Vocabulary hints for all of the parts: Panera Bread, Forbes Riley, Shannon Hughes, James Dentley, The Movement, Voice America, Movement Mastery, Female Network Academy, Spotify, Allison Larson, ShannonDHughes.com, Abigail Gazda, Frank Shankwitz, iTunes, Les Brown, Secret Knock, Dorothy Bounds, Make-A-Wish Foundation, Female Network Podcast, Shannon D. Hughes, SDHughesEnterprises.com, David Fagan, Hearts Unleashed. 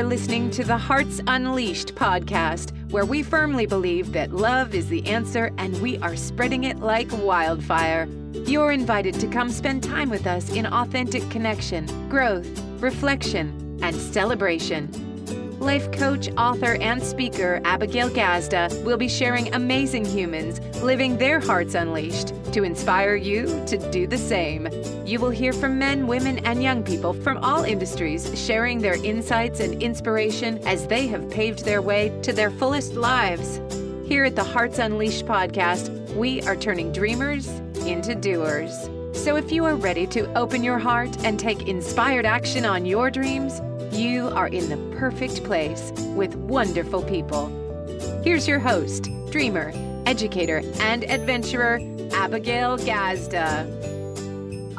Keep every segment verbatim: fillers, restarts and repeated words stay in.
You're listening to the Hearts Unleashed podcast, where we firmly believe that love is the answer and we are spreading it like wildfire. You're invited to come spend time with us in authentic connection, growth, reflection, and celebration. Life coach, author, and speaker Abigail Gazda will be sharing amazing humans living their hearts unleashed to inspire you to do the same. You will hear from men, women, and young people from all industries sharing their insights and inspiration as they have paved their way to their fullest lives. Here at the Hearts Unleashed podcast, we are turning dreamers into doers. So if you are ready to open your heart and take inspired action on your dreams, you are in the perfect place with wonderful people. Here's your host, dreamer, educator, and adventurer, Abigail Gazda.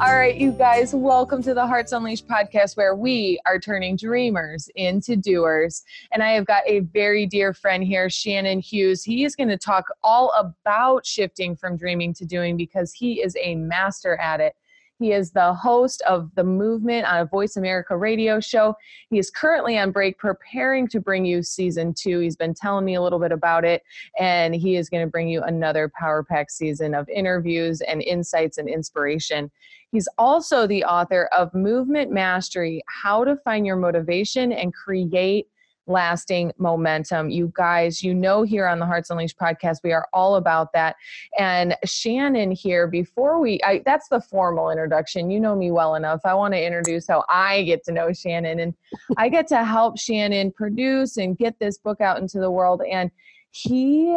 All right, you guys, welcome to the Hearts Unleashed podcast, where we are turning dreamers into doers. And I have got a very dear friend here, Shannon Hughes. He is going to talk all about shifting from dreaming to doing because he is a master at it. He is the host of The Movement on a Voice America radio show. He is currently on break preparing to bring you season two. He's been telling me a little bit about it, and he is going to bring you another power-packed season of interviews and insights and inspiration. He's also the author of Movement Mastery, How to Find Your Motivation and Create Lasting Momentum. You guys, you know, here on the Hearts Unleashed podcast, we are all about that. And Shannon here, before we, I, that's the formal introduction. You know me well enough. I want to introduce how I get to know Shannon, and I get to help Shannon produce and get this book out into the world. And he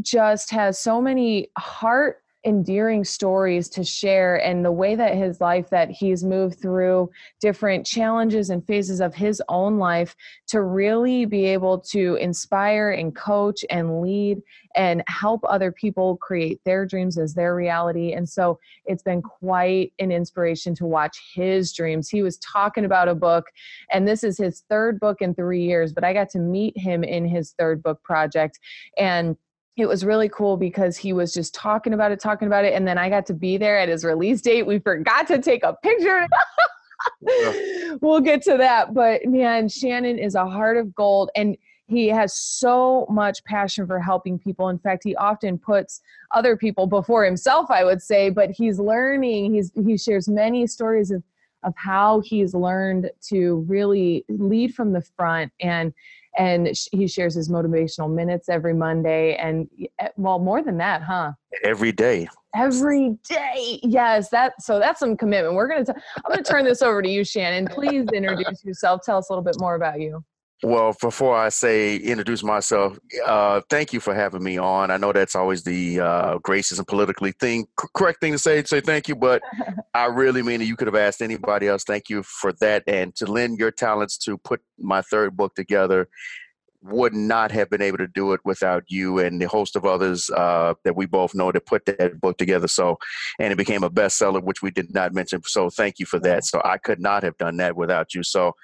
just has so many heart endearing stories to share, and the way that his life, that he's moved through different challenges and phases of his own life to really be able to inspire and coach and lead and help other people create their dreams as their reality. And so it's been quite an inspiration to watch his dreams. He was talking about a book, and this is his third book in three years, but I got to meet him in his third book project, and it was really cool because he was just talking about it, talking about it. And then I got to be there at his release date. We forgot to take a picture. Yeah. We'll get to that. But man, Shannon is a heart of gold, and he has so much passion for helping people. In fact, he often puts other people before himself, I would say, but he's learning. He's, he shares many stories of, of how he's learned to really lead from the front, and And he shares his motivational minutes every Monday. And well, more than that, huh? Every day. Every day. Yes. That. So that's some commitment. We're going to, I'm going to turn this over to you, Shannon. Please introduce yourself. Tell us a little bit more about you. Well, before I say introduce myself, uh, thank you for having me on. I know that's always the uh, gracious and politically thing, correct thing to say, to say thank you, but I really mean it. You could have asked anybody else. Thank you for that. And to lend your talents to put my third book together, would not have been able to do it without you and the host of others uh, that we both know that put that book together. So, and it became a bestseller, which we did not mention. So thank you for that. So I could not have done that without you. So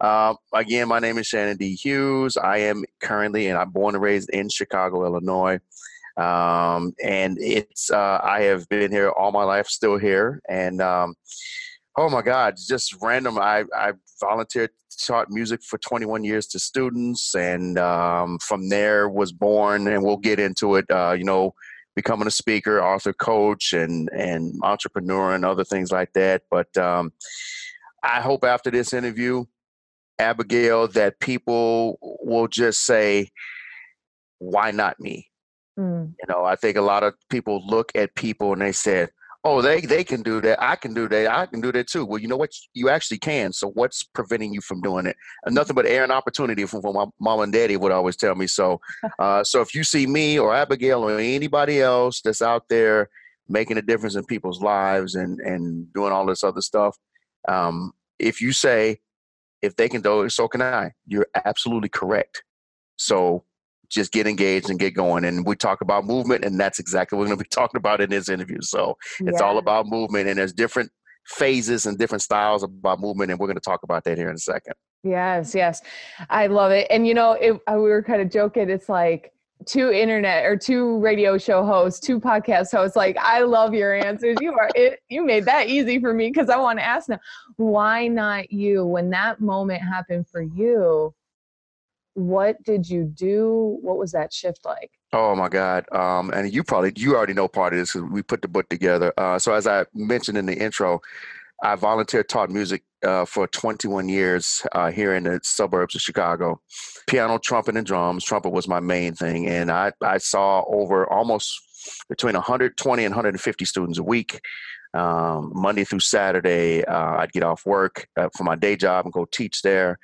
uh, again, my name is Shannon D. Hughes. I am currently, and I'm born and raised in Chicago, Illinois. Um, and it's, uh, I have been here all my life, still here. And um, oh my God, just random. I, I volunteered, taught music for twenty-one years to students. And um, from there was born, and we'll get into it, uh, you know, becoming a speaker, author, coach, and, and entrepreneur and other things like that. But um, I hope after this interview, Abigail, that people will just say, why not me? Mm. You know, I think a lot of people look at people and they said, oh, they, they can do that. I can do that. I can do that too. Well, you know what? You actually can. So what's preventing you from doing it? And nothing but air and opportunity from what my mom and daddy would always tell me. So, uh, so if you see me or Abigail or anybody else that's out there making a difference in people's lives and, and doing all this other stuff, um, if you say, if they can do it, so can I, you're absolutely correct. So just get engaged and get going. And we talk about movement, and that's exactly what we're going to be talking about in this interview. So it's yeah. all about movement, and there's different phases and different styles about movement. And we're going to talk about that here in a second. Yes. Yes. I love it. And you know, it, we were kind of joking. It's like, two internet or two radio show hosts, two podcast hosts. Like, I love your answers. You are, it, you made that easy for me, because I want to ask them, why not you? When that moment happened for you, what did you do? What was that shift like? Oh my God. Um, and you probably, you already know part of this because we put the book together. Uh, so as I mentioned in the intro, I volunteered, taught music uh, for twenty-one years uh, here in the suburbs of Chicago. Piano, trumpet, and drums. Trumpet was my main thing. And I, I saw over almost between one hundred twenty and one hundred fifty students a week, um, Monday through Saturday. Uh, I'd get off work uh, for my day job and go teach there.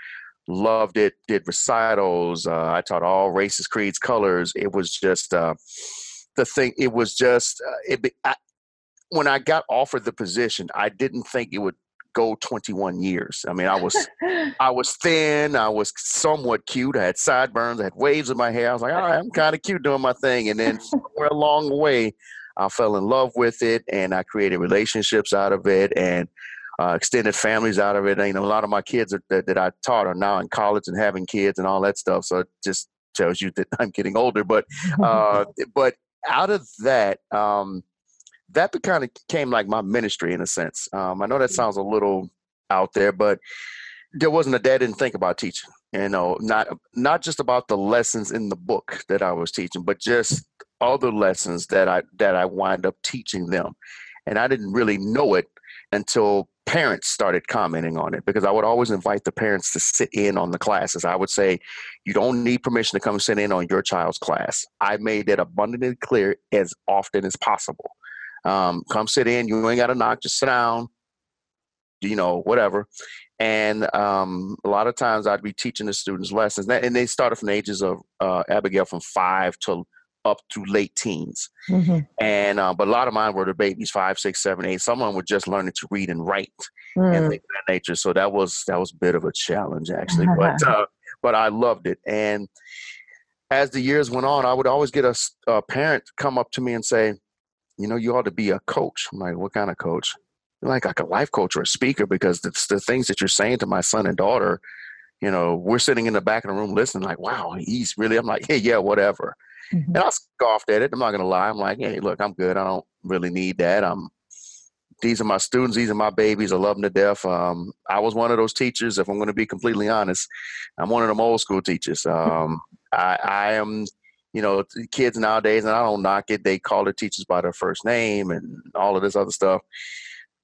Loved it. Did recitals. Uh, I taught all races, creeds, colors. It was just uh, the thing. It was just uh, it. I, When I got offered the position, I didn't think it would go twenty-one years. I mean, I was I was thin. I was somewhat cute. I had sideburns. I had waves in my hair. I was like, all right, I'm kind of cute doing my thing. And then somewhere along the way, I fell in love with it, and I created relationships out of it and uh, extended families out of it. And, you know, a lot of my kids are, that, that I taught are now in college and having kids and all that stuff. So it just tells you that I'm getting older. But uh, but out of that um, – that kind of came like my ministry in a sense. Um, I know that sounds a little out there, but there wasn't a day I didn't think about teaching. You know, not not just about the lessons in the book that I was teaching, but just other lessons that I that I wind up teaching them. And I didn't really know it until parents started commenting on it, because I would always invite the parents to sit in on the classes. I would say, you don't need permission to come sit in on your child's class. I made that abundantly clear as often as possible. Um, come sit in. You ain't got to knock. Just sit down, you know, whatever. And um, a lot of times I'd be teaching the students lessons. And they started from the ages of uh, Abigail from five to up to late teens. Mm-hmm. And uh, but a lot of mine were the babies, five, six, seven, eight. Some of them were just learning to read and write mm. and things of that nature. So that was that was a bit of a challenge, actually. but uh, but I loved it. And as the years went on, I would always get a, a parent come up to me and say, you know, you ought to be a coach. I'm like, what kind of coach? Like, like a life coach or a speaker, because the, the things that you're saying to my son and daughter, you know, we're sitting in the back of the room listening like, wow, he's really, I'm like, hey, yeah, whatever. Mm-hmm. And I scoffed at it. I'm not going to lie. I'm like, hey, look, I'm good. I don't really need that. I'm, these are my students. These are my babies. I love them to death. Um, I was one of those teachers. If I'm going to be completely honest, I'm one of them old school teachers. Um, I, I am You know, kids nowadays, and I don't knock it, they call their teachers by their first name and all of this other stuff.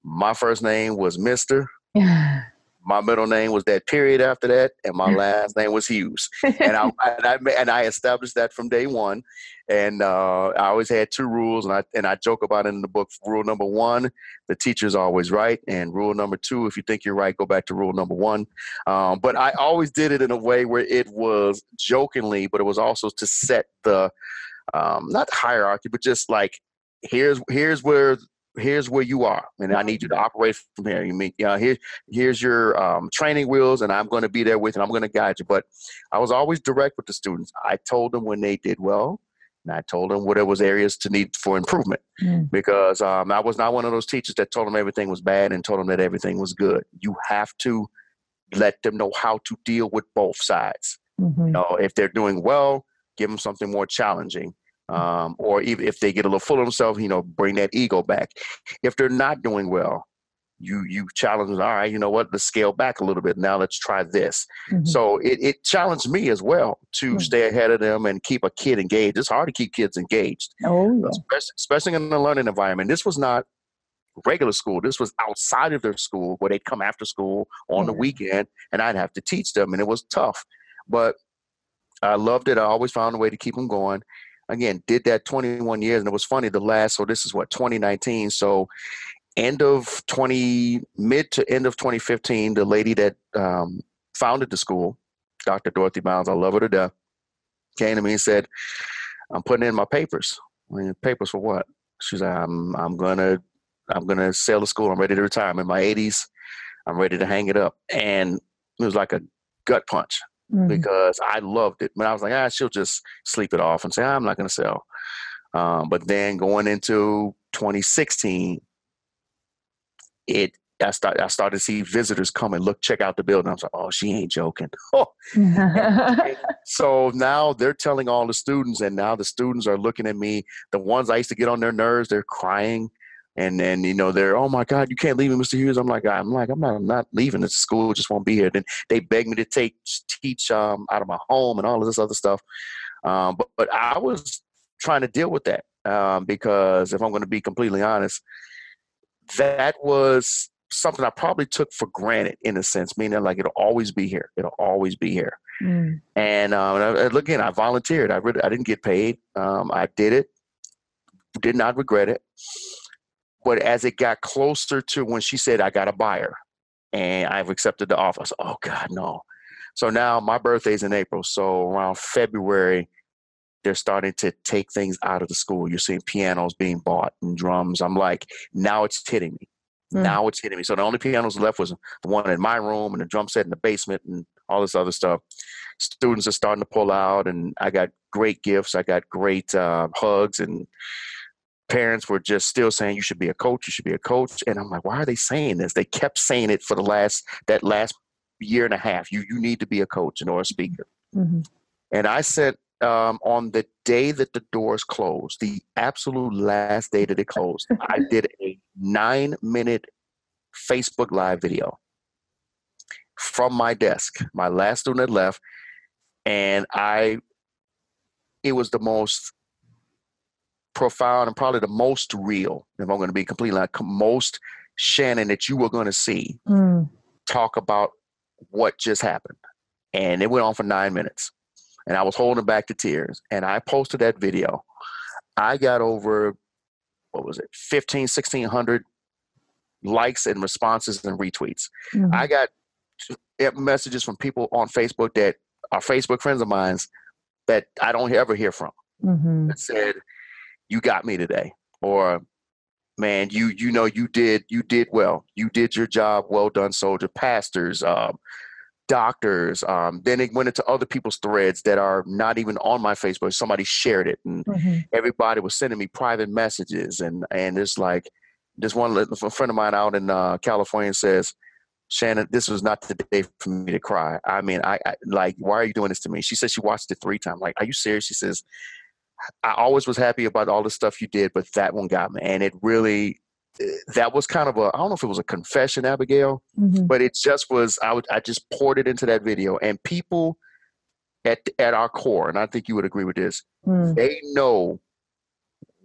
My first name was Mister Yeah. My middle name was that period after that, and my last name was Hughes. And I, and I and I established that from day one. And uh, I always had two rules, and I and I joke about it in the book. Rule number one, the teacher's always right, and rule number two, if you think you're right, go back to rule number one. Um, but I always did it in a way where it was jokingly, but it was also to set the um, not hierarchy, but just like here's here's where. Here's where you are, and I need you to operate from here. You mean, you know, here, here's your um, training wheels, and I'm going to be there with you. I'm going to guide you. But I was always direct with the students. I told them when they did well, and I told them what there was areas to need for improvement, mm. because um, I was not one of those teachers that told them everything was bad and told them that everything was good. You have to let them know how to deal with both sides. Mm-hmm. You know, if they're doing well, give them something more challenging. Um, or even if they get a little full of themselves, you know, bring that ego back. If they're not doing well, you, you challenge them. All right, you know what, let's scale back a little bit. Now let's try this. Mm-hmm. So it, it challenged me as well to mm-hmm. stay ahead of them and keep a kid engaged. It's hard to keep kids engaged, oh, yeah. especially, especially in the learning environment. This was not regular school. This was outside of their school, where they'd come after school on mm-hmm. the weekend, and I'd have to teach them. And it was tough, but I loved it. I always found a way to keep them going. Again, did that twenty-one years, and it was funny. The last, so this is what, twenty nineteen. So end of twenty, mid to end of twenty fifteen, the lady that um, founded the school, Doctor Dorothy Bounds, I love her to death, came to me and said, "I'm putting in my papers." I mean, papers for what? She's like, "I'm, I'm gonna, I'm gonna sell the school. I'm ready to retire. I'm in my eighties. I'm ready to hang it up." And it was like a gut punch. Mm-hmm. Because I loved it. But I was like, ah, she'll just sleep it off and say, I'm not going to sell. Um, but then going into twenty sixteen, it I start, I started to see visitors come and look, check out the building. I was like, oh, she ain't joking. Oh. So now they're telling all the students, and now the students are looking at me. The ones I used to get on their nerves, they're crying. And then, you know, they're, oh my God, you can't leave me, Mister Hughes. I'm like, I'm like, I'm not, I'm not leaving. It's school, just won't be here. Then they beg me to take, teach um, out of my home and all of this other stuff. Um, but, but I was trying to deal with that um, because if I'm going to be completely honest, that was something I probably took for granted in a sense, meaning like it'll always be here. It'll always be here. Mm. And, um, and I, again, I volunteered. I really, I didn't get paid. Um, I did it, did not regret it. But as it got closer to when she said, I got a buyer and I've accepted the offer, I said, oh God, no. So now my birthday's in April. So around February, they're starting to take things out of the school. You're seeing pianos being bought and drums. I'm like, now it's hitting me. Mm. Now it's hitting me. So the only pianos left was the one in my room and the drum set in the basement and all this other stuff. Students are starting to pull out and I got great gifts. I got great uh, hugs, and parents were just still saying, you should be a coach. You should be a coach. And I'm like, why are they saying this? They kept saying it for the last, that last year and a half. You, you need to be a coach and or a speaker. Mm-hmm. And I said, um, on the day that the doors closed, the absolute last day that it closed, I did a nine minute Facebook Live video from my desk. My last student had left, and I, it was the most profound and probably the most real, if I'm going to be completely like most Shannon that you were going to see mm. talk about what just happened. And it went on for nine minutes and I was holding back the tears. And I posted that video. I got over, what was it? fifteen, sixteen hundred likes and responses and retweets. Mm. I got messages from people on Facebook that are Facebook friends of mine that I don't ever hear from. Mm-hmm. That said, you got me today, or man, you, you know, you did, you did well, you did your job. Well done, soldier. Pastors, um, doctors. Um, then it went into other people's threads that are not even on my Facebook. Somebody shared it and mm-hmm. everybody was sending me private messages. And, and it's like, this one a friend of mine out in uh, California says, Shannon, this was not the day for me to cry. I mean, I, I like, why are you doing this to me? She said she watched it three times. Like, are you serious? She says, I always was happy about all the stuff you did, but that one got me. And it really, that was kind of a, I don't know if it was a confession, Abigail, mm-hmm. but it just was, I would, I just poured it into that video. And people at at our core, and I think you would agree with this, mm. they know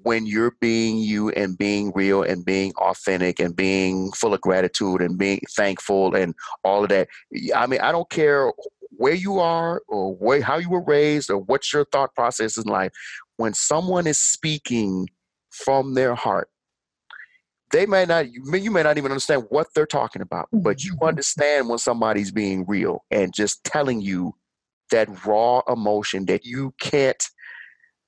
when you're being you and being real and being authentic and being full of gratitude and being thankful and all of that. I mean, I don't care where you are or where, how you were raised or what's your thought process in life. When someone is speaking from their heart, they may not, you may, you may not even understand what they're talking about, but you understand when somebody's being real and just telling you that raw emotion that you can't,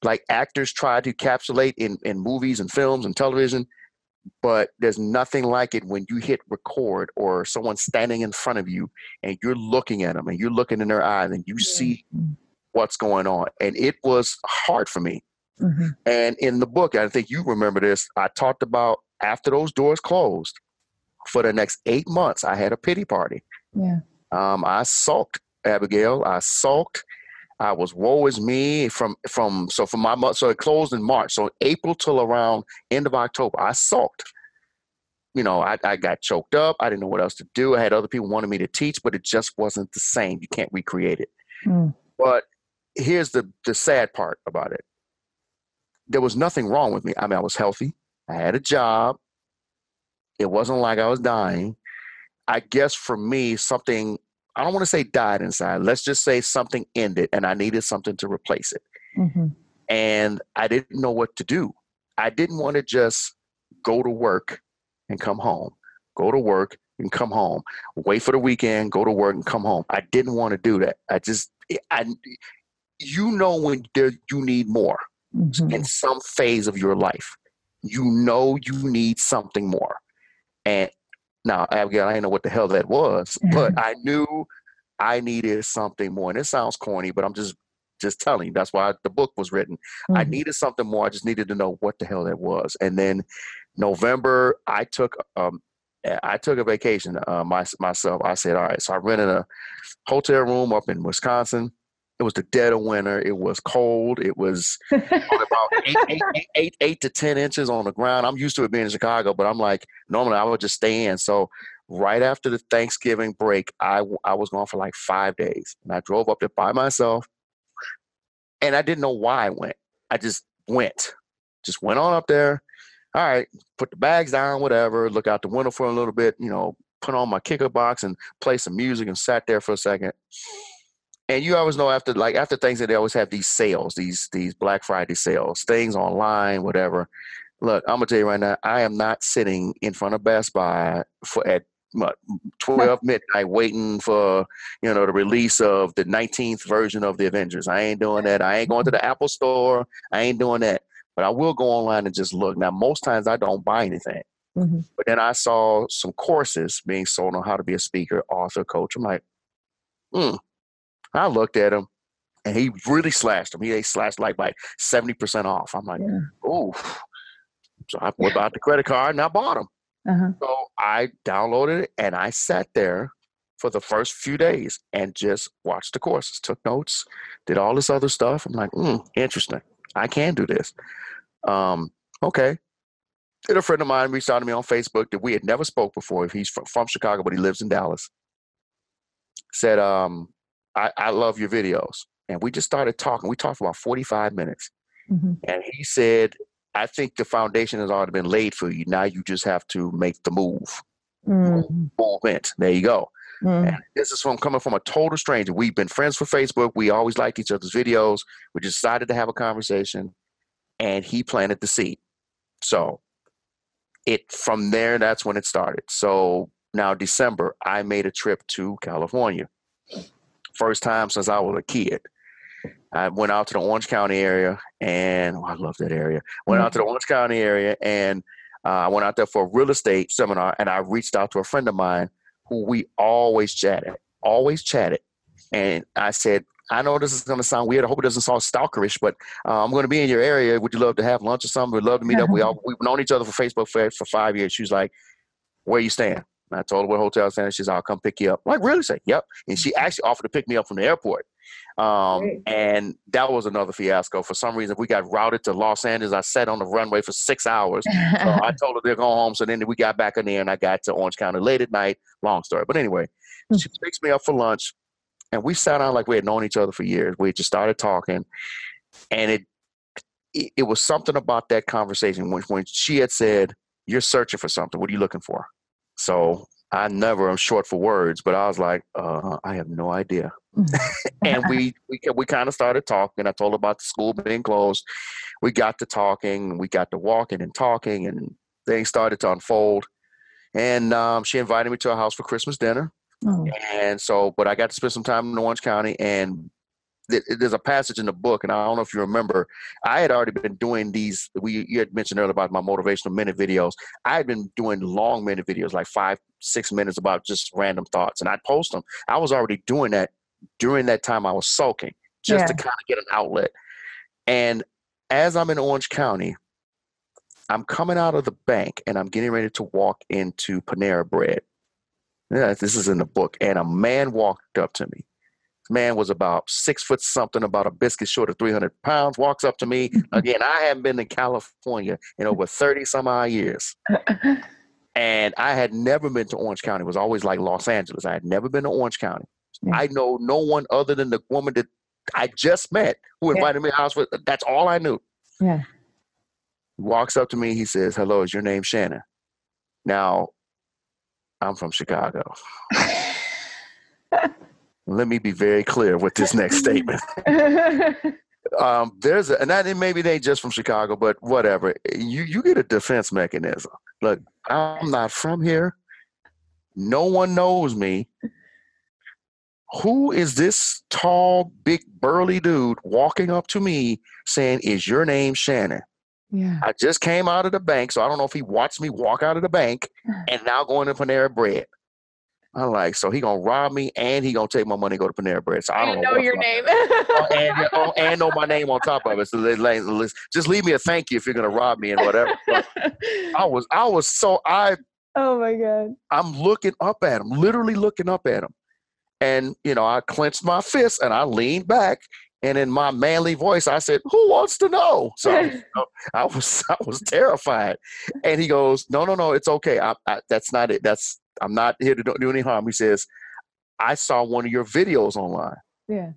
like actors try to encapsulate in, in movies and films and television, but there's nothing like it when you hit record or someone's standing in front of you and you're looking at them and you're looking in their eyes and you see what's going on. And it was hard for me. Mm-hmm. And in the book, I think you remember this, I talked about after those doors closed, for the next eight months, I had a pity party. Yeah. Um, I sulked, Abigail. I sulked. I was woe is me from, from, so for my month, so it closed in March. So April till around end of October, I sulked, you know, I, I got choked up. I didn't know what else to do. I had other people wanting me to teach, but it just wasn't the same. You can't recreate it. Mm. But here's the, the sad part about it. There was nothing wrong with me. I mean, I was healthy. I had a job. It wasn't like I was dying. I guess for me, something, I don't want to say died inside. Let's just say something ended and I needed something to replace it. Mm-hmm. And I didn't know what to do. I didn't want to just go to work and come home, go to work and come home, wait for the weekend, go to work and come home. I didn't want to do that. I just, I, you know, when there, you need more mm-hmm. in some phase of your life, you know, you need something more. And now, Abigail, I didn't know what the hell that was, but I knew I needed something more. And it sounds corny, but I'm just just telling you. That's why the book was written. Mm-hmm. I needed something more. I just needed to know what the hell that was. And then November, I took um, I took a vacation uh, my, myself. I said, all right. So I rented a hotel room up in Wisconsin. It was the dead of winter. It was cold. It was about eight, eight, eight, eight, eight to ten inches on the ground. I'm used to it being in Chicago, but I'm like, normally I would just stay in. So right after the Thanksgiving break, I, I was gone for like five days. And I drove up there by myself. And I didn't know why I went. I just went. Just went on up there. All right, put the bags down, whatever, look out the window for a little bit, you know, put on my kicker box and play some music and sat there for a second. And you always know after, like, after Thanksgiving, they always have these sales, these these Black Friday sales, things online, whatever. Look, I'm going to tell you right now, I am not sitting in front of Best Buy for at twelve midnight waiting for, you know, the release of the nineteenth version of the Avengers. I ain't doing that. I ain't going to the Apple store. I ain't doing that. But I will go online and just look. Now, most times I don't buy anything. Mm-hmm. But then I saw some courses being sold on how to be a speaker, author, coach. I'm like, hmm. I looked at him, and he really slashed him. He slashed like by seventy percent off. I'm like, yeah. oh. So I whipped out the credit card, and I bought him. Uh-huh. So I downloaded it, and I sat there for the first few days and just watched the courses, took notes, did all this other stuff. I'm like, hmm, interesting. I can do this. Um, okay. And a friend of mine reached out to me on Facebook that we had never spoke before. He's from, from Chicago, but he lives in Dallas. Said, um, I, I love your videos. And we just started talking. We talked for about forty-five minutes. Mm-hmm. And he said, I think the foundation has already been laid for you. Now you just have to make the move. Mm-hmm. Movement. There you go. Mm-hmm. And this is from coming from a total stranger. We've been friends for Facebook. We always liked each other's videos. We decided to have a conversation, and he planted the seed. So it from there, that's when it started. So now December, I made a trip to California. First time since I was a kid. I went out to the Orange County area, and oh, I love that area. Went mm-hmm. out to the Orange County area, and uh, I went out there for a real estate seminar, and I reached out to a friend of mine who we always chatted, always chatted. And I said, I know this is going to sound weird. I hope it doesn't sound stalkerish, but uh, I'm going to be in your area. Would you love to have lunch or something? We'd love to meet uh-huh. up. We all, we've known each other for Facebook for, for five years. She was like, where are you staying? And I told her what hotel I was staying. She said, I'll come pick you up. I'm like, really? She said, yep. And she actually offered to pick me up from the airport. Um, and that was another fiasco. For some reason, we got routed to Los Angeles. I sat on the runway for six hours. So I told her they're going home. So then we got back in there, and I got to Orange County late at night. Long story. But anyway, mm-hmm. she picks me up for lunch, and we sat down like we had known each other for years. We just started talking, and it it, it was something about that conversation when, when she had said, you're searching for something. What are you looking for? So I never am short for words, but I was like, uh, I have no idea. and we we, we kind of started talking. I told her about the school being closed. We got to talking. We got to walking and talking, and things started to unfold. And um, she invited me to her house for Christmas dinner. Oh. And so, but I got to spend some time in Orange County, and th- there's a passage in the book, and I don't know if you remember, I had already been doing these, we, you had mentioned earlier about my motivational minute videos. I had been doing long minute videos, like five, six minutes about just random thoughts, and I'd post them. I was already doing that during that time I was sulking, just yeah. to kind of get an outlet. And as I'm in Orange County, I'm coming out of the bank, and I'm getting ready to walk into Panera Bread. Yeah, this is in the book. And a man walked up to me. This man was about six foot something, about a biscuit short of three hundred pounds, walks up to me. Again, I haven't been in California in over thirty some odd years. And I had never been to Orange County. It was always like Los Angeles. I had never been to Orange County. Yeah. I know no one other than the woman that I just met who invited yeah. me to the house. With, that's all I knew. Yeah. He walks up to me. He says, hello, is your name Shannon? Now, I'm from Chicago. Let me be very clear with this next statement. um, there's a, and that, maybe they just from Chicago, but whatever. You you get a defense mechanism. Look, I'm not from here. No one knows me. Who is this tall, big, burly dude walking up to me saying, is your name Shannon? Yeah. I just came out of the bank, so I don't know if he watched me walk out of the bank and now going to Panera Bread. I'm like, so he going to rob me and he going to take my money and go to Panera Bread. So I don't know, know your name. oh, and, oh, and know my name on top of it. So they, they, they, just leave me a thank you if you're going to rob me and whatever. But I was I was so – I Oh my God. I'm looking up at him, literally looking up at him. And, you know, I clenched my fists and I leaned back. And in my manly voice, I said, who wants to know? So you know, I was I was terrified. And he goes, no, no, no, it's okay. I, I, that's not it. That's I'm not here to do any harm. He says, I saw one of your videos online. Yeah.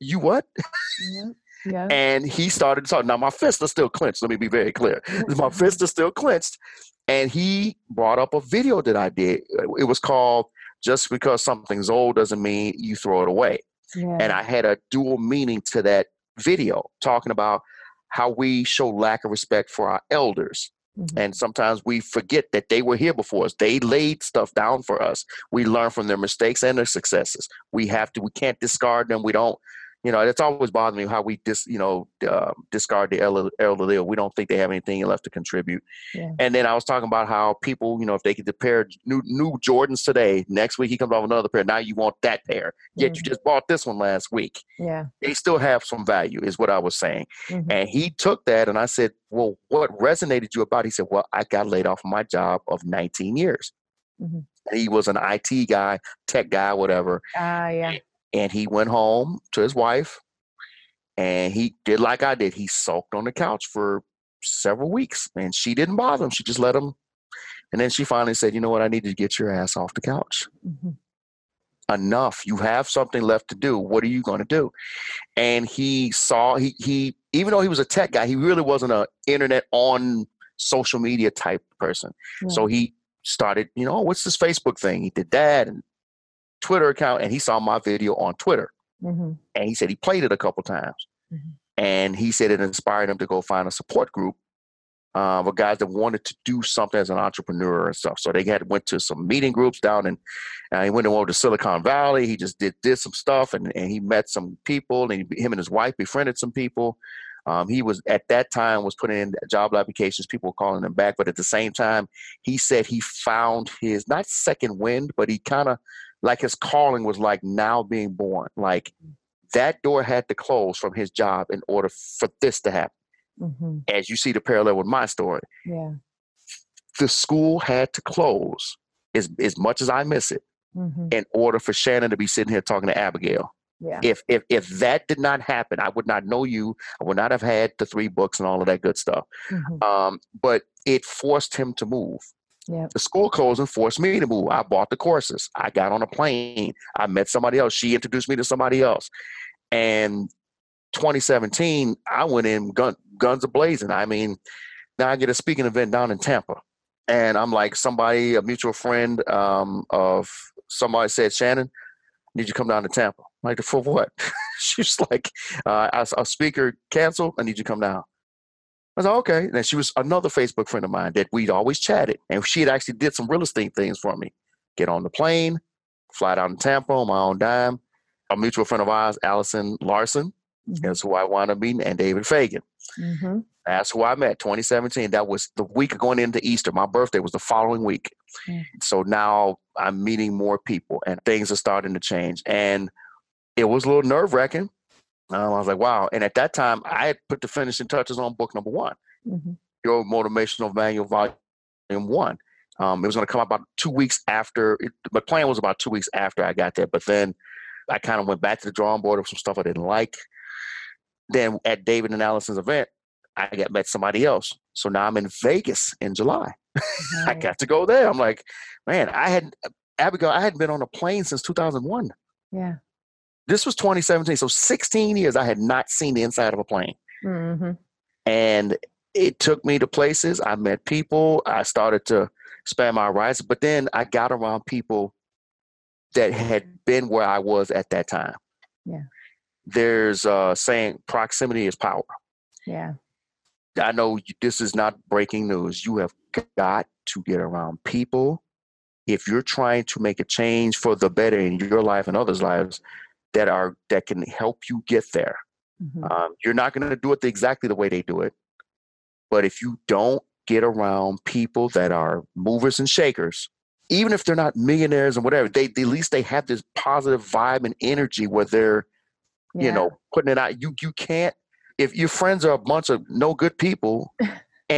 You what? Yeah. Yeah. And he started talking. Now, my fists are still clenched. Let me be very clear. My fists are still clenched. And he brought up a video that I did. It was called Just Because Something's Old Doesn't Mean You Throw It Away. Yeah. And I had a dual meaning to that video, talking about how we show lack of respect for our elders. Mm-hmm. And sometimes we forget that they were here before us. They laid stuff down for us. We learn from their mistakes and their successes. We have to, we can't discard them. We don't, you know, it's always bothered me how we dis, you know, uh, discard the elder, elderly. We don't think they have anything left to contribute. Yeah. And then I was talking about how people, you know, if they could pair new, new Jordans today, next week he comes off another pair. Now you want that pair. Yet mm-hmm. you just bought this one last week. Yeah. They still have some value is what I was saying. Mm-hmm. And he took that and I said, well, what resonated you about? He said, well, I got laid off my job of nineteen years. Mm-hmm. And he was an I T guy, tech guy, whatever. Ah, uh, yeah. And he went home to his wife and he did like I did. He sulked on the couch for several weeks and she didn't bother him. She just let him. And then she finally said, you know what? I need to get your ass off the couch. Mm-hmm. Enough. You have something left to do. What are you going to do? And he saw, he, he, even though he was a tech guy, he really wasn't an internet on social media type person. Yeah. So he started, you know, what's this Facebook thing? He did that and Twitter account, and he saw my video on Twitter. Mm-hmm. And he said he played it a couple times. Mm-hmm. And he said it inspired him to go find a support group uh, of guys that wanted to do something as an entrepreneur and stuff. So they had went to some meeting groups down in, uh, he went over to Silicon Valley. He just did, did some stuff and, and he met some people and he, him and his wife befriended some people. Um, he was at that time was putting in job applications, people were calling him back. But at the same time, he said he found his, not second wind, but he kind of, like his calling was like now being born, like that door had to close from his job in order for this to happen. Mm-hmm. As you see the parallel with my story, yeah, the school had to close as, as much as I miss it mm-hmm. in order for Shannon to be sitting here talking to Abigail. Yeah. If, if, if that did not happen, I would not know you. I would not have had the three books and all of that good stuff. Mm-hmm. Um, but it forced him to move. Yep. The school closing forced me to move. I bought the courses. I got on a plane. I met somebody else. She introduced me to somebody else. And twenty seventeen, I went in gun, guns a-blazing. I mean, now I get a speaking event down in Tampa. And I'm like somebody, a mutual friend um, of somebody said, Shannon, need you to come down to Tampa. I'm like, for what? She's like, uh, I, a speaker canceled. I need you to come down. I was like, okay. And she was another Facebook friend of mine that we'd always chatted. And she had actually did some real estate things for me. Get on the plane, fly down to Tampa on my own dime. A mutual friend of ours, Allison Larson, mm-hmm. is who I wound up meeting, and David Fagan. Mm-hmm. That's who I met, twenty seventeen. That was the week going into Easter. My birthday was the following week. Mm-hmm. So now I'm meeting more people and things are starting to change. And it was a little nerve-wracking. Um, I was like, wow. And at that time, I had put the finishing touches on book number one, mm-hmm. Your Motivational Manual Volume One. Um, it was going to come out about two weeks after. It, my plan was about two weeks after I got there. But then I kind of went back to the drawing board with some stuff I didn't like. Then at David and Allison's event, I got met somebody else. So now I'm in Vegas in July. Right. I got to go there. I'm like, man, I had Abigail, I hadn't been on a plane since two thousand one. Yeah. This was twenty seventeen, so sixteen years I had not seen the inside of a plane. Mm-hmm. And it took me to places. I met people. I started to expand my horizons, but then I got around people that had been where I was at that time. Yeah. There's a saying, proximity is power. Yeah. I know this is not breaking news. You have got to get around people. If you're trying to make a change for the better in your life and others' lives, that are that can help you get there. Mm-hmm. Um, you're not going to do it the, exactly the way they do it. But if you don't get around people that are movers and shakers, even if they're not millionaires and whatever, they, they at least they have this positive vibe and energy where they're, yeah. you know, putting it out. You you can't, if your friends are a bunch of no good people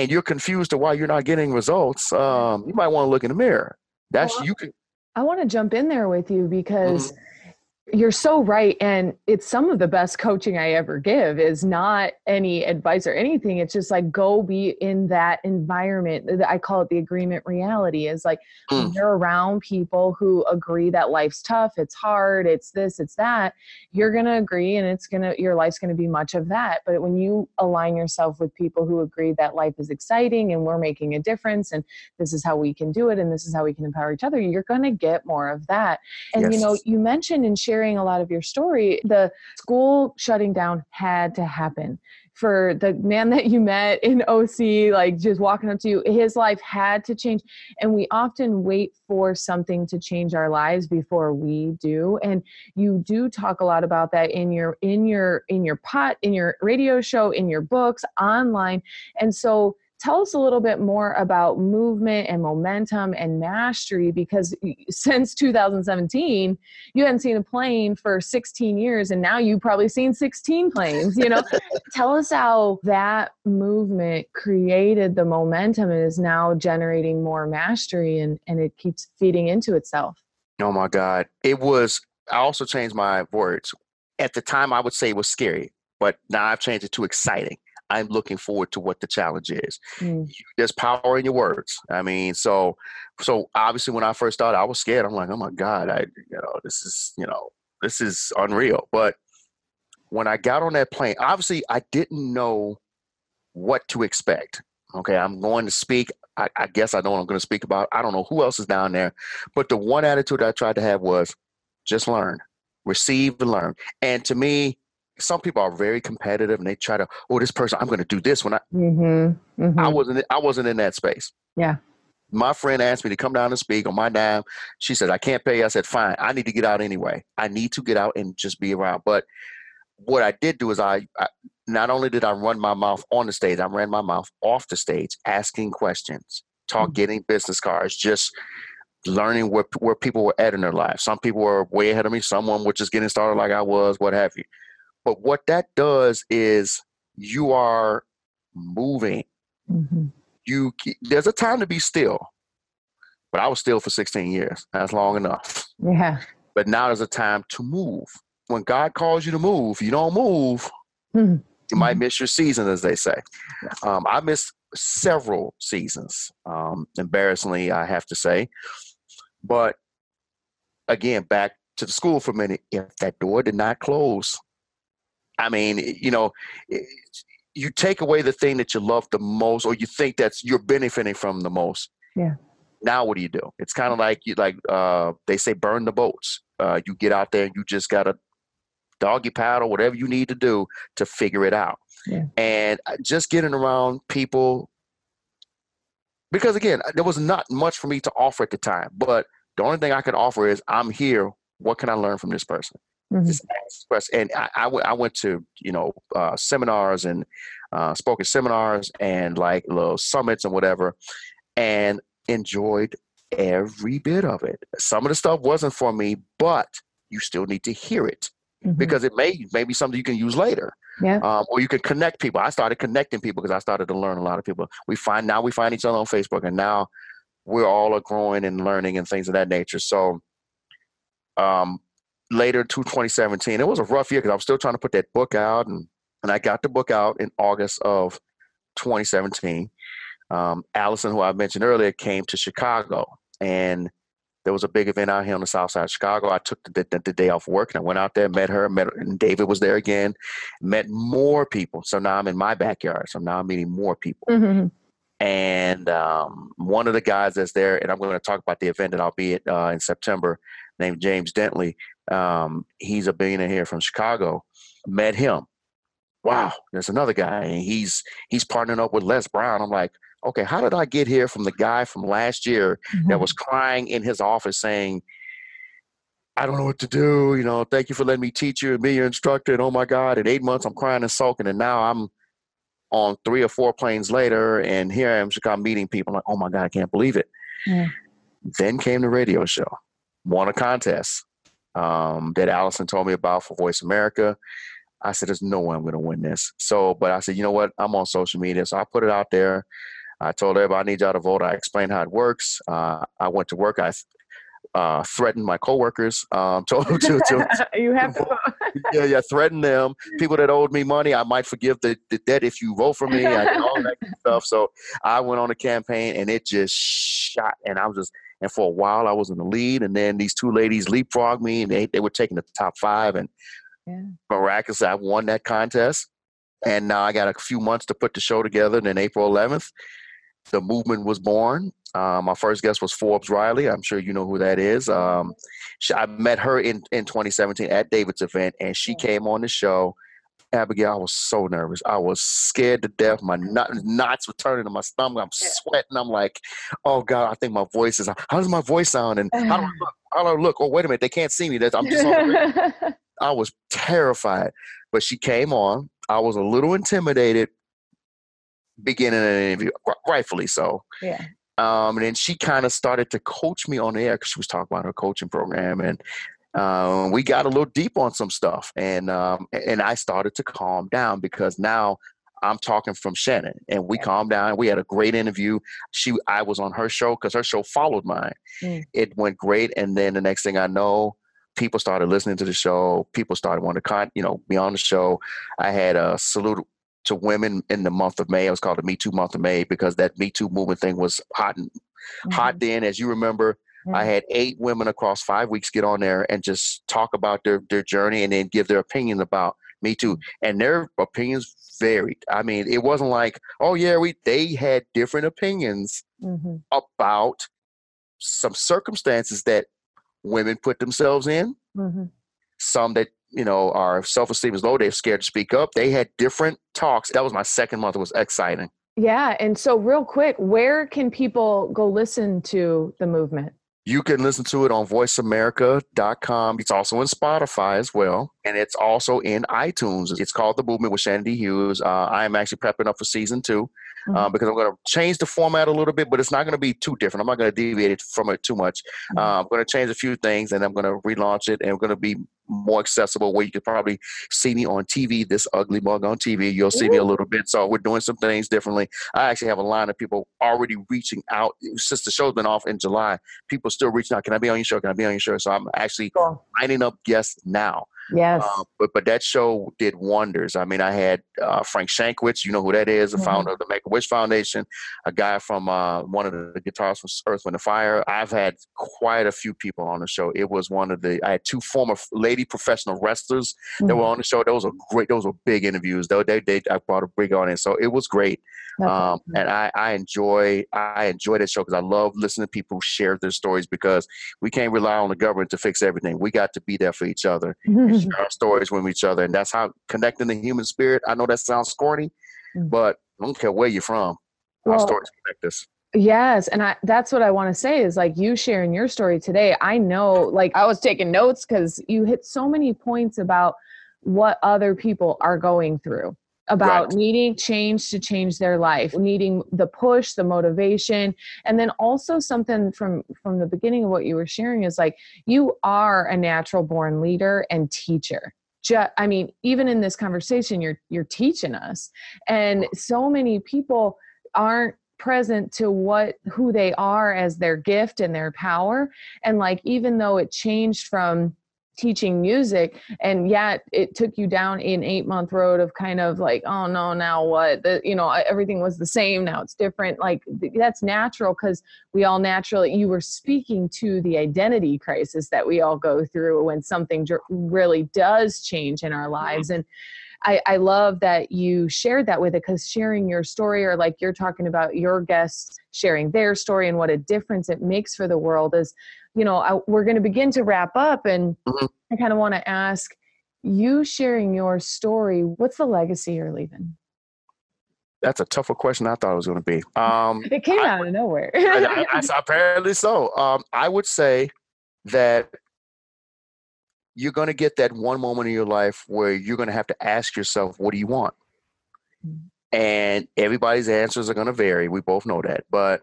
and you're confused to why you're not getting results, um, you might want to look in the mirror. That's well, you can. I want to jump in there with you because mm-hmm. you're so right. And it's some of the best coaching I ever give is not any advice or anything. It's just like, go be in that environment. I call it the agreement reality, is like mm. you're around people who agree that life's tough. It's hard. It's this, it's that. You're going to agree, and it's going to, your life's going to be much of that. But when you align yourself with people who agree that life is exciting and we're making a difference, and this is how we can do it, and this is how we can empower each other, you're going to get more of that. And, yes. you know, you mentioned in sharing a lot of your story, the school shutting down had to happen. For the man that you met in O C, like just walking up to you, his life had to change. And we often wait for something to change our lives before we do. And you do talk a lot about that in your, in your, in your pot, in your radio show, in your books, online. And so tell us a little bit more about movement and momentum and mastery, because since two thousand seventeen, you hadn't seen a plane for sixteen years, and now you've probably seen sixteen planes, you know. Tell us how that movement created the momentum and is now generating more mastery, and, and it keeps feeding into itself. Oh my God. It was, I also changed my words. At the time, I would say it was scary, but now I've changed it to exciting. I'm looking forward to what the challenge is. Mm. There's power in your words. I mean, so, so obviously when I first started, I was scared. I'm like, oh my God, I, you know, this is, you know, this is unreal. But when I got on that plane, obviously I didn't know what to expect. Okay. I'm going to speak. I, I guess I know what I'm going to speak about. I don't know who else is down there, but the one attitude I tried to have was just learn, receive and learn. And to me, some people are very competitive, and they try to, oh, this person, I'm going to do this when I, mm-hmm, mm-hmm. I wasn't, I wasn't in that space. Yeah. My friend asked me to come down and speak on my dime. She said, I can't pay you. I said, fine, I need to get out anyway. I need to get out and just be around. But what I did do is I, I not only did I run my mouth on the stage, I ran my mouth off the stage, asking questions, talk, mm-hmm. getting business cards, just learning where, where people were at in their life. Some people were way ahead of me. Someone were just getting started like I was, what have you. But what that does is you are moving. Mm-hmm. You there's a time to be still, but I was still for sixteen years. That's long enough. Yeah. But now there's a time to move. When God calls you to move, you don't move. Mm-hmm. You might miss your season, as they say. Um, I missed several seasons, um, embarrassingly, I have to say. But again, back to the school for a minute. If that door did not close, I mean, you know, you take away the thing that you love the most, or you think that's you're benefiting from the most. Yeah. Now what do you do? It's kind of like you like uh, they say, burn the boats. Uh, you get out there and you just got to doggy paddle, whatever you need to do to figure it out. Yeah. And just getting around people, because again, there was not much for me to offer at the time. But the only thing I could offer is, I'm here. What can I learn from this person? Mm-hmm. Just express. And I, I, w- I went to, you know, uh, seminars and uh, spoke at seminars and like little summits and whatever, and enjoyed every bit of it. Some of the stuff wasn't for me, but you still need to hear it, mm-hmm. because it may, may be something you can use later. Yeah. Um, or you can connect people. I started connecting people because I started to learn a lot of people. We find now we find each other on Facebook, and now we're all are growing and learning and things of that nature. So, um, later to twenty seventeen, it was a rough year because I was still trying to put that book out, and, and I got the book out in August of twenty seventeen. Um, Allison, who I mentioned earlier, came to Chicago, and there was a big event out here on the south side of Chicago. I took the, the, the day off work, and I went out there, met her, met her, and David was there again, met more people. So now I'm in my backyard. So now I'm meeting more people. Mm-hmm. And um, one of the guys that's there, and I'm going to talk about the event that I'll be at uh, in September, named James Dentley. Um, he's a billionaire here from Chicago. Met him. Wow, there's another guy, and he's he's partnering up with Les Brown. I'm like, okay, how did I get here from the guy from last year, mm-hmm. that was crying in his office saying, I don't know what to do. You know, thank you for letting me teach you and be your instructor. And oh my God, at eight months I'm crying and sulking, and now I'm on three or four planes later, and here I am in Chicago meeting people. I'm like, oh my God, I can't believe it. Yeah. Then came the radio show. Won a contest um, that Allison told me about for Voice America. I said, there's no way I'm going to win this. So, but I said, you know what? I'm on social media. So I put it out there. I told everybody I need y'all to vote. I explained how it works. Uh, I went to work. I uh, threatened my coworkers. Um, told them to, to you have to vote. yeah, yeah, threatened them. People that owed me money, I might forgive the, the debt if you vote for me. I did all that stuff. So I went on a campaign, and it just shot. And I was just, and for a while I was in the lead. And then these two ladies leapfrogged me, and they they were taking the top five. And yeah. miraculously, I won that contest. And now I got a few months to put the show together. And then April eleventh, the movement was born. Um, my first guest was Forbes Riley. I'm sure you know who that is. Um, she, I met her in, in twenty seventeen at David's event, and she came on the show. Abigail, I was so nervous. I was scared to death. My knots were turning in my stomach. I'm sweating. I'm like, oh, God, I think my voice is, how does my voice sound? And how do I look? How do I look? Oh, wait a minute. They can't see me. That's, I'm just on the radio. I was terrified. But she came on. I was a little intimidated beginning an interview, rightfully so. Yeah. Um, and then she kind of started to coach me on the air because she was talking about her coaching program. And um, we got a little deep on some stuff. And um, and I started to calm down because now I'm talking from Shannon. And we yeah. calmed down. We had a great interview. She, I was on her show because her show followed mine. Mm. It went great. And then the next thing I know, people started listening to the show. People started wanting to, con- you know, be on the show. I had a salute to women in the month of May. It was called the Me Too Month of May because that Me Too movement thing was hot and mm-hmm. hot then. As you remember, mm-hmm. I had eight women across five weeks get on there and just talk about their their journey and then give their opinions about Me Too. And their opinions varied. I mean, it wasn't like, oh yeah, we they had different opinions mm-hmm. about some circumstances that women put themselves in, mm-hmm. some that, you know, our self-esteem is low. They're scared to speak up. They had different talks. That was my second month. It was exciting. Yeah. And so real quick, where can people go listen to the movement? You can listen to it on voice america dot com. It's also in Spotify as well. And it's also in iTunes. It's called The Movement with Shannon D. Hughes. Uh, I am actually prepping up for season two. Mm-hmm. Uh, because I'm going to change the format a little bit, but it's not going to be too different. I'm not going to deviate it from it too much. Mm-hmm. Uh, I'm going to change a few things, and I'm going to relaunch it, and we're going to be more accessible where you could probably see me on T V, this ugly mug on T V. You'll see Ooh. Me a little bit. So we're doing some things differently. I actually have a line of people already reaching out. Since the show's been off in July, people still reaching out. Can I be on your show? Can I be on your show? So I'm actually cool. lining up guests now. Yes. Uh, but but that show did wonders. I mean, I had uh, Frank Shankwitz, you know who that is, the mm-hmm. founder of the Make-A-Wish Foundation, a guy from uh, one of the guitarists from Earth, Wind and Fire. I've had quite a few people on the show. It was one of the, I had two former lady professional wrestlers mm-hmm. that were on the show. Those were great, those were big interviews. They, they, they, I brought a big audience. So it was great. Um, mm-hmm. And I, I enjoy, I enjoy that show because I love listening to people share their stories because we can't rely on the government to fix everything. We got to be there for each other. Mm-hmm. Our stories with each other, and that's how connecting the human spirit. I know that sounds corny, mm-hmm. but I don't care where you're from. Well, our stories connect us. Yes, and I, that's what I want to say is like you sharing your story today. I know, like I was taking notes because you hit so many points about what other people are going through, about right. needing change to change their life, needing the push, the motivation. And then also something from, from the beginning of what you were sharing is like, you are a natural born leader and teacher. Just, I mean, even in this conversation, you're, you're teaching us. And so many people aren't present to what, who they are as their gift and their power. And like, even though it changed from teaching music, and yet it took you down an eight month road of kind of like, oh no, now what? The, you know, everything was the same. Now it's different. Like that's natural because we all naturally, you were speaking to the identity crisis that we all go through when something really does change in our lives. And I, I love that you shared that with it because sharing your story or like you're talking about your guests sharing their story and what a difference it makes for the world is, you know, I, we're going to begin to wrap up and mm-hmm. I kind of want to ask you sharing your story. What's the legacy you're leaving? That's a tougher question I thought it was going to be. Um, it came I, out of nowhere. I, I, I, apparently so. Um, I would say that you're going to get that one moment in your life where you're going to have to ask yourself, what do you want? Mm-hmm. And everybody's answers are going to vary. We both know that. But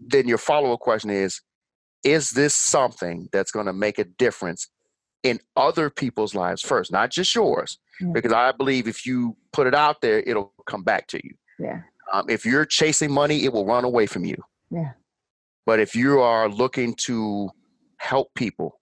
then your follow-up question is, is this something that's going to make a difference in other people's lives first, not just yours, yeah. because I believe if you put it out there, it'll come back to you. Yeah. Um, if you're chasing money, it will run away from you. Yeah. But if you are looking to help people,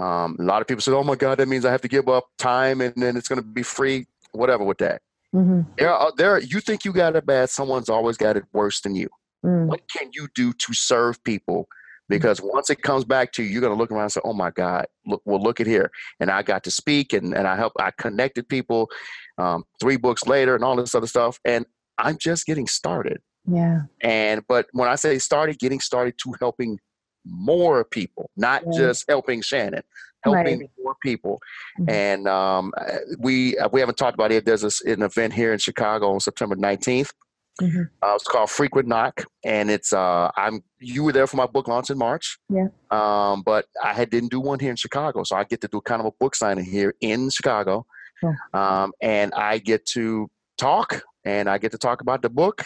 um, a lot of people say, oh my God, that means I have to give up time and then it's going to be free, whatever with that. Mm-hmm. There are, there are, you think you got it bad, someone's always got it worse than you. Mm. What can you do to serve people? Because mm-hmm. once it comes back to you, you're going to look around and say, oh my God, look, well, look at here. And I got to speak and, and I helped, I connected people um, three books later and all this other stuff. And I'm just getting started. Yeah. And, but when I say started, getting started to helping more people, not yeah. just helping Shannon, helping right. more people. Mm-hmm. And um, we, we haven't talked about it. There's a, an event here in Chicago on September nineteenth. Mm-hmm. Uh, it's called Secret Knock, and it's uh, I'm you were there for my book launch in March. Yeah. Um, but I had didn't do one here in Chicago, so I get to do kind of a book signing here in Chicago. Yeah. Um, and I get to talk, and I get to talk about the book,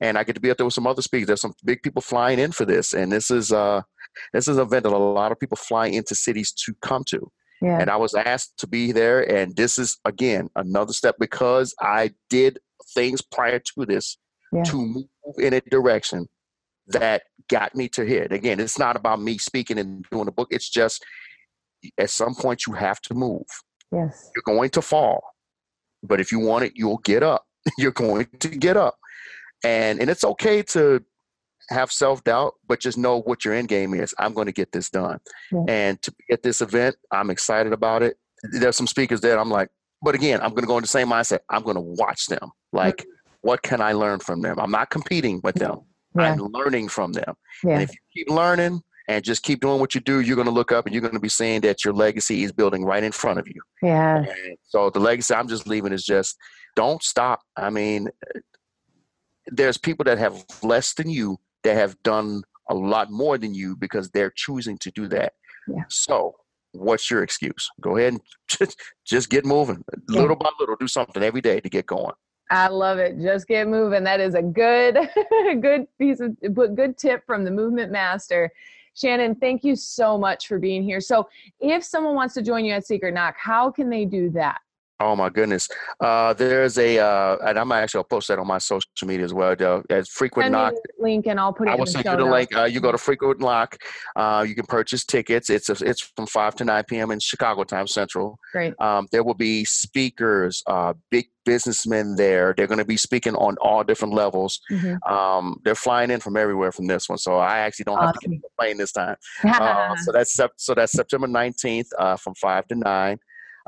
and I get to be up there with some other speakers. There's some big people flying in for this, and this is uh this is an event that a lot of people fly into cities to come to. Yeah. And I was asked to be there, and this is again another step because I did things prior to this yeah. to move in a direction that got me to here. And again, it's not about me speaking and doing a book. It's just at some point you have to move. Yes. You're going to fall, but if you want it, you'll get up. You're going to get up. And, and it's okay to have self-doubt, but just know what your end game is. I'm going to get this done. Yeah. And to be at this event, I'm excited about it. There's some speakers there. I'm like, but again, I'm going to go in the same mindset. I'm going to watch them. Like, what can I learn from them? I'm not competing with them. Yeah. I'm learning from them. Yeah. And if you keep learning and just keep doing what you do, you're going to look up and you're going to be seeing that your legacy is building right in front of you. Yeah. And so the legacy I'm just leaving is just don't stop. I mean, there's people that have less than you that have done a lot more than you because they're choosing to do that. Yeah. So what's your excuse? Go ahead and just, just get moving. Yeah. Little by little, do something every day to get going. I love it. Just get moving. That is a good, good piece of good tip from the Movement Master. Shannon, thank you so much for being here. So if someone wants to join you at Secret Knock, how can they do that? Oh my goodness. Uh, there's a, uh, and I'm actually going to post that on my social media as well. Uh, as Frequent Knock. Link and I'll put it I in the show notes. I will send you the link. Uh, you go to Frequent Knock. Uh, you can purchase tickets. It's a, it's from five to nine p.m. in Chicago time central. Great. Um, there will be speakers, uh, big businessmen there. They're going to be speaking on all different levels. Mm-hmm. Um, they're flying in from everywhere from this one. So I actually don't have awesome. to get on the plane this time. uh, so that's, so that's September nineteenth uh, from five to nine.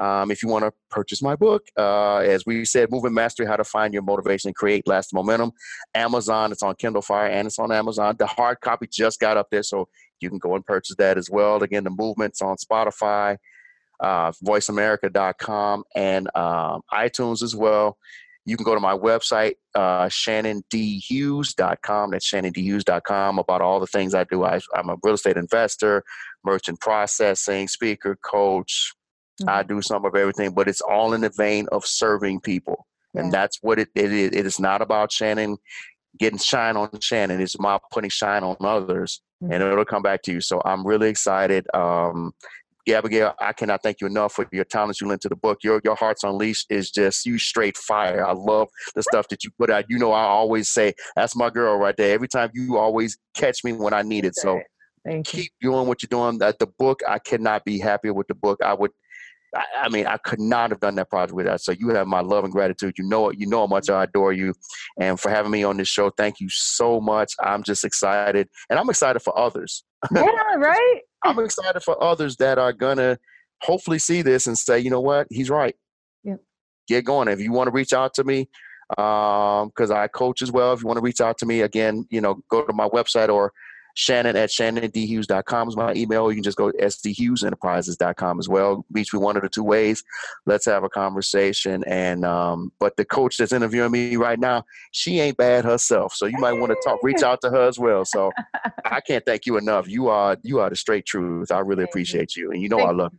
Um, if you want to purchase my book, uh, as we said, Movement Mastery, How to Find Your Motivation and Create Lasting Momentum. Amazon, it's on Kindle Fire and it's on Amazon. The hard copy just got up there, so you can go and purchase that as well. Again, the Movement's on Spotify, uh, voice america dot com, and um, iTunes as well. You can go to my website, uh, Shannon D Hughes dot com. That's Shannon D Hughes dot com about all the things I do. I, I'm a real estate investor, merchant processing, speaker, coach. Mm-hmm. I do some of everything, but it's all in the vein of serving people. Yeah. And that's what it, it is. It is not about Shannon getting shine on Shannon. It's about putting shine on others, mm-hmm. and it'll come back to you. So I'm really excited. Um, Abigail, I cannot thank you enough for your time that you lent to the book. Your your Hearts Unleashed is just you straight fire. I love the stuff that you put out. You know, I always say, that's my girl right there. Every time you always catch me when I need it. So thank keep you. doing what you're doing. That the book, I cannot be happier with the book. I would. I mean, I could not have done that project without. So you have my love and gratitude. You know it. You know how much I adore you. And for having me on this show, thank you so much. I'm just excited. And I'm excited for others. Yeah, right? I'm excited for others that are going to hopefully see this and say, you know what? He's right. Yeah. Get going. If you want to reach out to me, um, because I coach as well. If you want to reach out to me, again, you know, go to my website or Shannon at Shannon D Hughes dot com is my email. You can just go to S D Hughes Enterprises dot com as well. Reach me one of the two ways. Let's have a conversation. And um, but the coach that's interviewing me right now, she ain't bad herself. So you might want to talk, reach out to her as well. So I can't thank you enough. You are you are the straight truth. I really appreciate you, and you know I love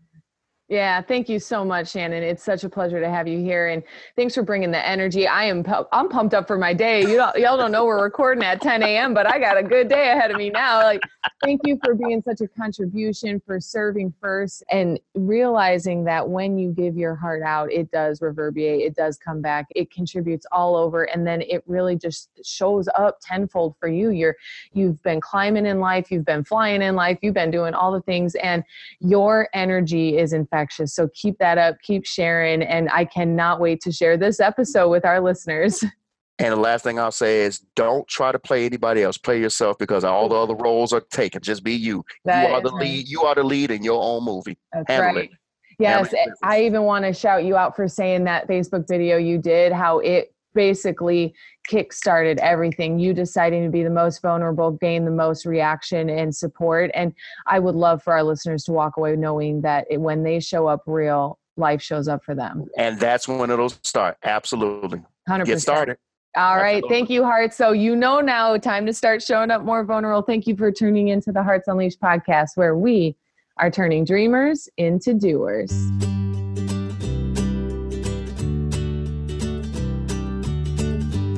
you. Yeah, thank you so much, Shannon. It's such a pleasure to have you here, and thanks for bringing the energy. I am pu- I'm pumped up for my day. You don't, y'all don't know we're recording at ten a.m., but I got a good day ahead of me now. Like, thank you for being such a contribution, for serving first, and realizing that when you give your heart out, it does reverberate, it does come back, it contributes all over, and then it really just shows up tenfold for you. You're, you've been climbing in life, you've been flying in life, you've been doing all the things, and your energy is in fact. So keep that up, keep sharing. And I cannot wait to share this episode with our listeners. And the last thing I'll say is don't try to play anybody else. Play yourself, because all the other roles are taken. Just be you. That you are the right. lead. You are the lead in your own movie. That's Handle right. it. Yes. Handle it. I even want to shout you out for saying that Facebook video you did, how it basically kickstarted everything. You deciding to be the most vulnerable, gain the most reaction and support. And I would love for our listeners to walk away knowing that it, when they show up real, life shows up for them. And that's when it'll start. Absolutely. one hundred percent. Get started. All right. Absolutely. Thank you, Hearts. So you know now, time to start showing up more vulnerable. Thank you for tuning into the Hearts Unleashed podcast, where we are turning dreamers into doers.